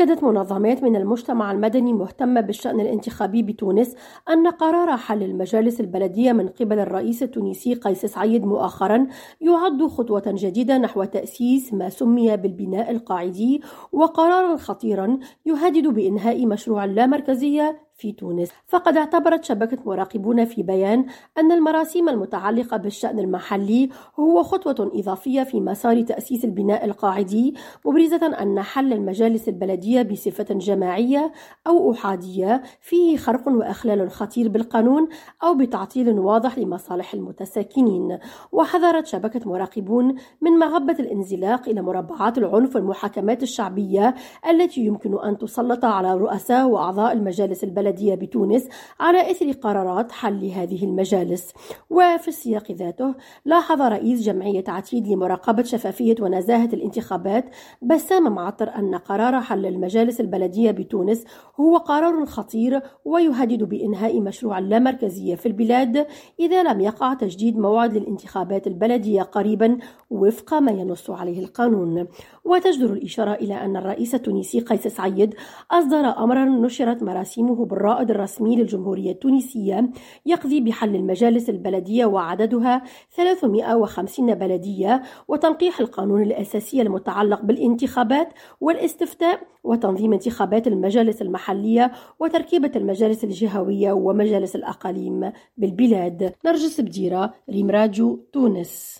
أكدت منظمات من المجتمع المدني مهتمة بالشأن الانتخابي بتونس أن قرار حل المجالس البلدية من قبل الرئيس التونسي قيس سعيد مؤخرا يعد خطوة جديدة نحو تأسيس ما سمي بالبناء القاعدي، وقرارا خطيرا يهدد بإنهاء مشروع اللامركزية في تونس. فقد اعتبرت شبكة مراقبون في بيان أن المراسيم المتعلقة بالشأن المحلي هو خطوة إضافية في مسار تأسيس البناء القاعدي، مبرزة أن حل المجالس البلدية بصفة جماعية أو أحادية فيه خرق وأخلال خطير بالقانون أو بتعطيل واضح لمصالح المتساكنين. وحذرت شبكة مراقبون من مغبة الانزلاق إلى مربعات العنف والمحاكمات الشعبية التي يمكن أن تسلط على رؤساء وأعضاء المجالس البلدية بتونس على إثر قرارات حل هذه المجالس. وفي السياق ذاته، لاحظ رئيس جمعية عتيد لمراقبة شفافية ونزاهة الانتخابات بسام معطر أن قرار حل المجالس البلدية بتونس هو قرار خطير ويهدد بإنهاء مشروع اللامركزية في البلاد إذا لم يقع تجديد موعد للانتخابات البلدية قريبا وفق ما ينص عليه القانون. وتجدر الإشارة إلى أن الرئيس التونسي قيس سعيد أصدر أمرا نشرت مراسيمه الرائد الرسمي للجمهورية التونسية يقضي بحل المجالس البلدية وعددها 350 بلدية، وتنقيح القانون الأساسي المتعلق بالانتخابات والاستفتاء وتنظيم انتخابات المجالس المحلية وتركيبة المجالس الجهوية ومجالس الأقاليم بالبلاد. نرجس بديرة، ريم راجو، تونس.